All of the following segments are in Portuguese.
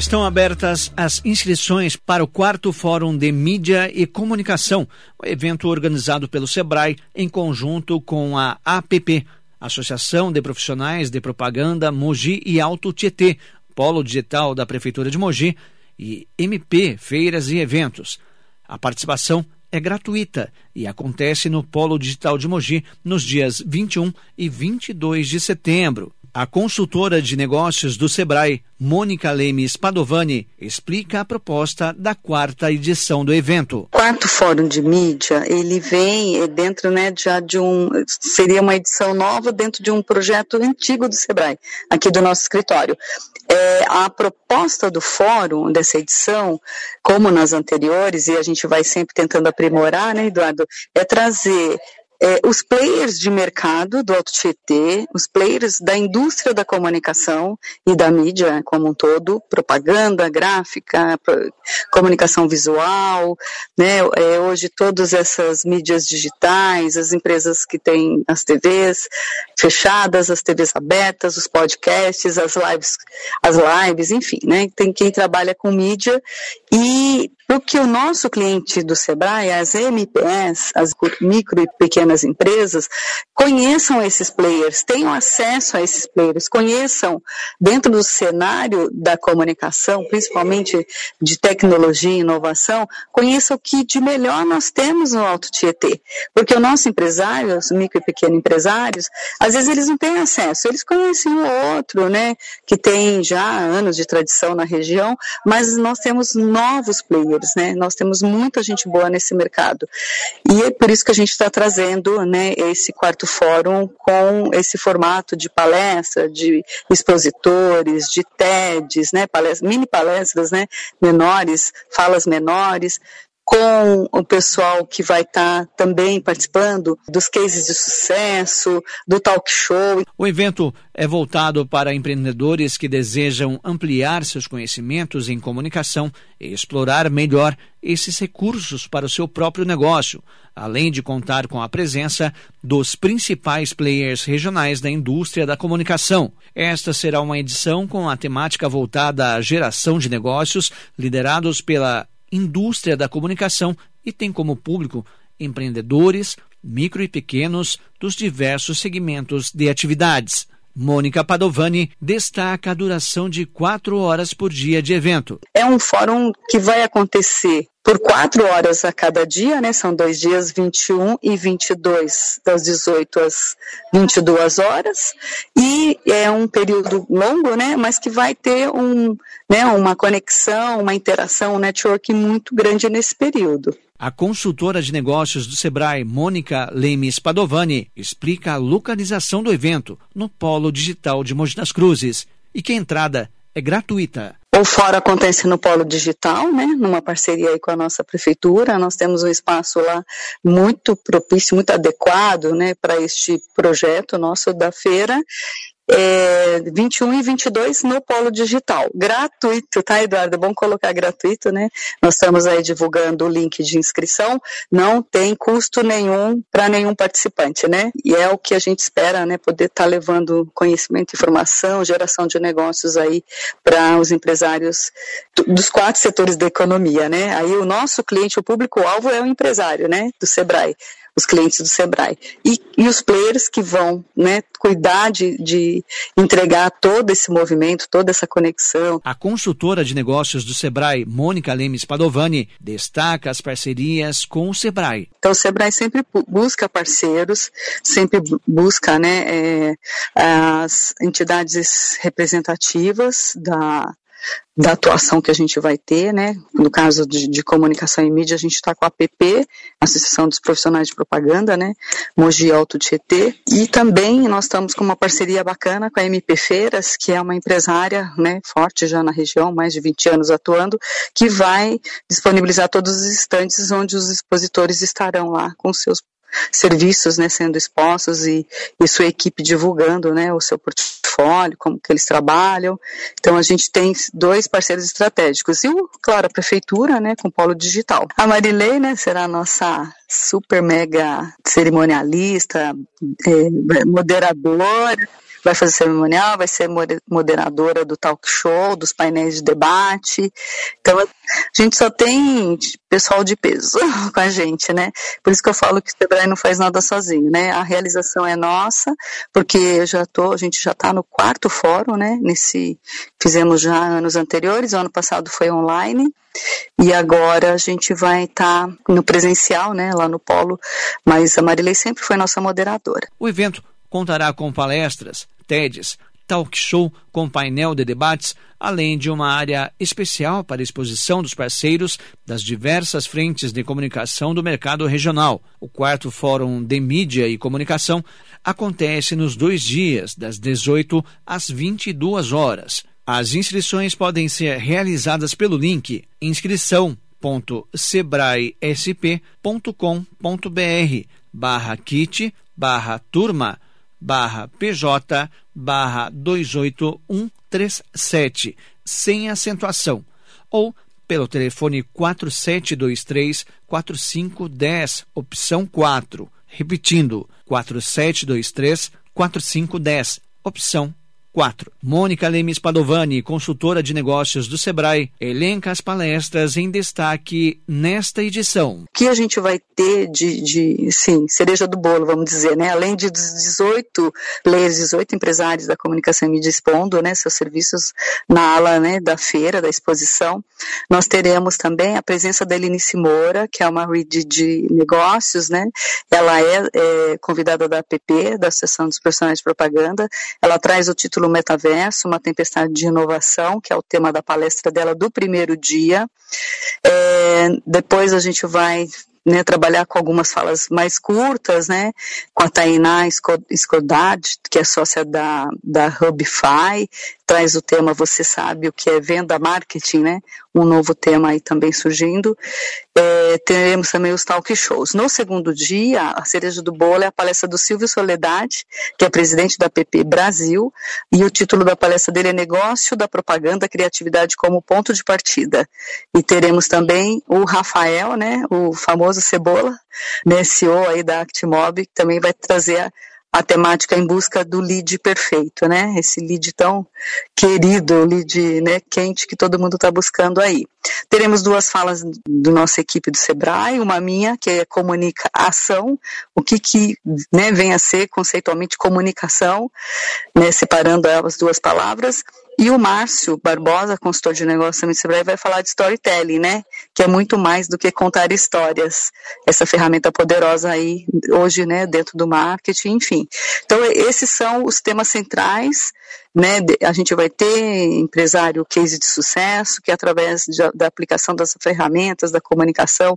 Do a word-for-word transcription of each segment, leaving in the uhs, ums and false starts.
Estão abertas as inscrições para o quarto Fórum de Mídia e Comunicação, um evento organizado pelo SEBRAE em conjunto com a A P P, Associação de Profissionais de Propaganda Mogi e Alto Tietê, Polo Digital da Prefeitura de Mogi e M P Feiras e Eventos. A participação é gratuita e acontece no Polo Digital de Mogi nos dias vinte e um e vinte e dois de setembro. A consultora de negócios do SEBRAE, Mônica Lemes Padovani, explica a proposta da quarta edição do evento. O quarto Fórum de Mídia, ele vem dentro, né, já de um, seria uma edição nova dentro de um projeto antigo do SEBRAE, aqui do nosso escritório. É, a proposta do fórum dessa edição, como nas anteriores, e a gente vai sempre tentando aprimorar, né, Eduardo, é trazer... É, os players de mercado do Alto Tietê, os players da indústria da comunicação e da mídia como um todo, propaganda, gráfica, pro, comunicação visual, né? É, hoje todas essas mídias digitais, as empresas que têm as T Vs fechadas, as T Vs abertas, os podcasts, as lives, as lives, enfim, né? Tem quem trabalha com mídia e... Porque o nosso cliente do SEBRAE, as M P S, as micro e pequenas empresas, conheçam esses players, tenham acesso a esses players, conheçam dentro do cenário da comunicação, principalmente de tecnologia e inovação, conheçam o que de melhor nós temos no Alto Tietê. Porque o nosso empresário, os micro e pequenos empresários, às vezes eles não têm acesso, eles conhecem o outro, né, que tem já anos de tradição na região, mas nós temos novos players. Né? Nós temos muita gente boa nesse mercado e é por isso que a gente está trazendo, né, esse quarto fórum com esse formato de palestra, de expositores, de T E Ds, né, palestra, mini palestras, né, menores, falas menores, com o pessoal que vai estar tá também participando dos cases de sucesso, do talk show. O evento é voltado para empreendedores que desejam ampliar seus conhecimentos em comunicação e explorar melhor esses recursos para o seu próprio negócio, além de contar com a presença dos principais players regionais da indústria da comunicação. Esta será uma edição com a temática voltada à geração de negócios liderados pela indústria da comunicação e tem como público empreendedores, micro e pequenos dos diversos segmentos de atividades. Mônica Padovani destaca a duração de quatro horas por dia de evento. É um fórum que vai acontecer por quatro horas a cada dia, né? São dois dias, vinte e um e vinte e dois, das dezoito às vinte e duas horas. E é um período longo, né? Mas que vai ter um, né, uma conexão, uma interação, um networking muito grande nesse período. A consultora de negócios do SEBRAE, Mônica Lemes Padovani, explica a localização do evento no Polo Digital de Mogi das Cruzes e que a entrada é gratuita. O fórum acontece no Polo Digital, né? Numa parceria aí com a nossa prefeitura. Nós temos um espaço lá muito propício, muito adequado, né, para este projeto nosso da feira. É, vinte e um e vinte e dois no Polo Digital, gratuito, tá, Eduardo? É bom colocar gratuito, né? Nós estamos aí divulgando o link de inscrição, não tem custo nenhum para nenhum participante, né? E é o que a gente espera, né? Poder estar tá levando conhecimento, informação, geração de negócios aí para os empresários dos quatro setores da economia, né? Aí o nosso cliente, o público-alvo é o empresário, né? Do SEBRAE. Os clientes do SEBRAE, e, e os players que vão, né, cuidar de, de entregar todo esse movimento, toda essa conexão. A consultora de negócios do SEBRAE, Mônica Lemes Padovani, destaca as parcerias com o SEBRAE. Então o SEBRAE sempre busca parceiros, sempre busca, né, é, as entidades representativas da... da atuação que a gente vai ter, né? No caso de, de comunicação e mídia, a gente está com a A P P, Associação dos Profissionais de Propaganda, né? Mogi Alto Tietê, e também nós estamos com uma parceria bacana com a M P Feiras, que é uma empresária, né, forte já na região, mais de vinte anos atuando, que vai disponibilizar todos os estandes onde os expositores estarão lá com seus serviços, né, sendo expostos e, e sua equipe divulgando, né, o seu portfólio, como que eles trabalham. Então a gente tem dois parceiros estratégicos e, claro, a prefeitura, né, com o Polo Digital. A Marilei, né, será a nossa super mega cerimonialista, é, moderadora. vai fazer cerimonial, vai ser moderadora do talk show, dos painéis de debate. Então, a gente só tem pessoal de peso com a gente, né? Por isso que eu falo que o SEBRAE não faz nada sozinho, né? A realização é nossa, porque eu já tô, a gente já está no quarto fórum, né? Nesse, fizemos já anos anteriores, o ano passado foi online. E agora a gente vai estar tá no presencial, né, lá no Polo, mas a Marilei sempre foi nossa moderadora. O evento contará com palestras, TEDs, talk show com painel de debates, além de uma área especial para exposição dos parceiros das diversas frentes de comunicação do mercado regional. O quarto Fórum de Mídia e Comunicação acontece nos dois dias, das dezoito às vinte e duas horas. As inscrições podem ser realizadas pelo link inscrição.sebrae s p ponto com ponto b r barra kit barra turma barra pj barra dois oito um três sete, sem acentuação, ou pelo telefone quatro sete dois três, quatro cinco um zero, opção quatro, repetindo, quatro sete dois três, quatro cinco um zero, opção quatro. Mônica Lemes Padovani, consultora de negócios do SEBRAE, elenca as palestras em destaque nesta edição. O que a gente vai ter de, de sim, cereja do bolo, vamos dizer, né? Além de dezoito leis, dezoito empresários da comunicação e mídia expondo, né, seus serviços na ala, né, da feira, da exposição, nós teremos também a presença da Elenice Moura, que é uma rede de negócios, né? Ela é, é convidada da A P P, da Associação dos Profissionais de Propaganda. Ela traz o título Metaverso, uma tempestade de inovação, que é o tema da palestra dela do primeiro dia. É, depois a gente vai, né, trabalhar com algumas falas mais curtas, né, com a Tainá Escodade, que é sócia da, da Hubify, traz o tema Você Sabe o que é Venda Marketing, né, um novo tema aí também surgindo. É, teremos também os talk shows. No segundo dia, a cereja do bolo é a palestra do Silvio Soledade, que é presidente da P P Brasil, e o título da palestra dele é Negócio da Propaganda, Criatividade como Ponto de Partida. E teremos também o Rafael, né, o famoso Cebola, né, C E O aí da Actmob, que também vai trazer a a temática em busca do lead perfeito, né? Esse lead tão querido, lead, né, quente, que todo mundo está buscando aí. Teremos duas falas do nossa equipe do SEBRAE, uma minha, que é comunicação, o que que, né, vem a ser conceitualmente comunicação, né, separando as duas palavras. E o Márcio Barbosa, consultor de negócio do SEBRAE, vai falar de storytelling, né? Que é muito mais do que contar histórias. Essa ferramenta poderosa aí, hoje, né, dentro do marketing, enfim. Então, esses são os temas centrais, né? A gente vai ter empresário case de sucesso, que através de, da aplicação das ferramentas, da comunicação,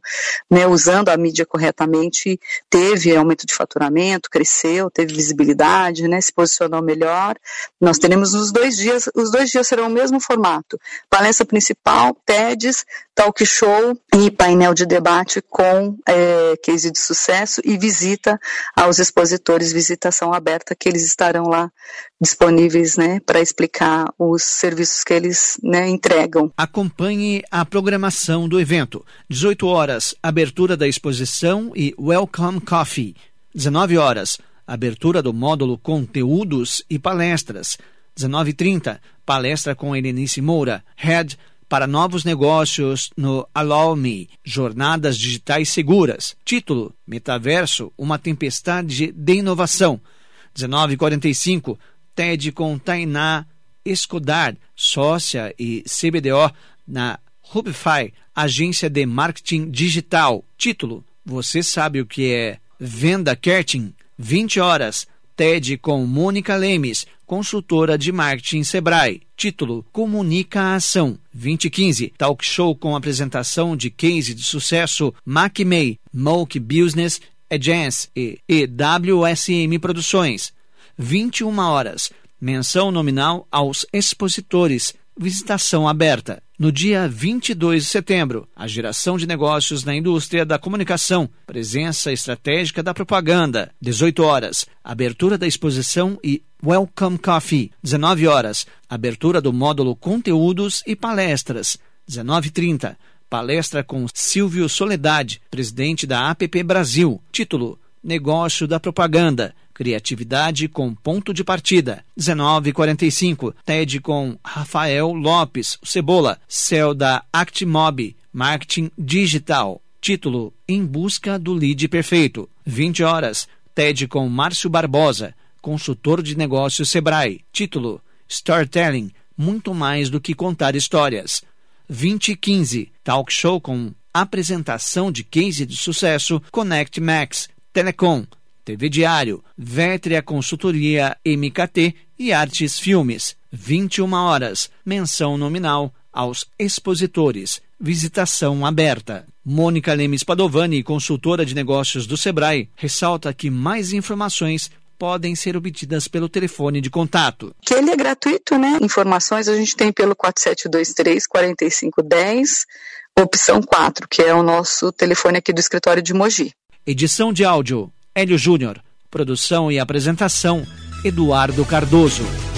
né, usando a mídia corretamente, teve aumento de faturamento, cresceu, teve visibilidade, né, se posicionou melhor. Nós teremos nos dois dias, os dois dias serão o mesmo formato. Palestra principal, TEDs, talk show e painel de debate com é, case de sucesso e visita aos expositores, visitação aberta, que eles estarão lá disponíveis, né, para explicar os serviços que eles, né, entregam. Acompanhe a programação do evento. dezoito horas, abertura da exposição e Welcome Coffee. dezenove horas, abertura do módulo Conteúdos e Palestras. dezenove e trinta, palestra com Elenice Moura, Head para Novos Negócios no Allow Me, Jornadas Digitais Seguras. Título, Metaverso, uma tempestade de inovação. dezenove e quarenta e cinco, TED com Tainá Escodar, sócia e C B D O na Hubify, Agência de Marketing Digital. Título, Você Sabe o que é Venda Kerting? vinte horas, TED com Mônica Lemes, consultora de marketing SEBRAE. Título, Comunica a Ação. vinte e quinze, talk show com apresentação de case de sucesso MacMay, Moke Business, Agents e E W S M Produções. vinte e uma horas, menção nominal aos expositores, visitação aberta. No dia vinte e dois de setembro, a geração de negócios na indústria da comunicação, presença estratégica da propaganda. dezoito horas, abertura da exposição e Welcome Coffee. dezenove horas, abertura do módulo Conteúdos e Palestras. dezenove e trinta, palestra com Silvio Soledade, presidente da A P P Brasil. Título, Negócio da Propaganda, Criatividade com ponto de partida. dezenove e quarenta e cinco. T E D com Rafael Lopes, Cebola. C E O da Actmob, Marketing Digital. Título: Em busca do lead perfeito. vinte horas. T E D com Márcio Barbosa, consultor de negócios SEBRAE. Título: Storytelling, muito mais do que contar histórias. vinte e quinze. Talk show com apresentação de case de sucesso, Connect Max, Teccon, T V Diário, Vétrea Consultoria M K T e Artes Filmes. vinte e uma horas. Menção nominal aos expositores. Visitação aberta. Mônica Lemes Padovani, consultora de negócios do SEBRAE, ressalta que mais informações podem ser obtidas pelo telefone de contato. Que ele é gratuito, né? Informações a gente tem pelo quatro sete dois três, quatro cinco um zero, opção quatro, que é o nosso telefone aqui do escritório de Mogi. Edição de áudio: Hélio Júnior. Produção e apresentação: Eduardo Cardoso.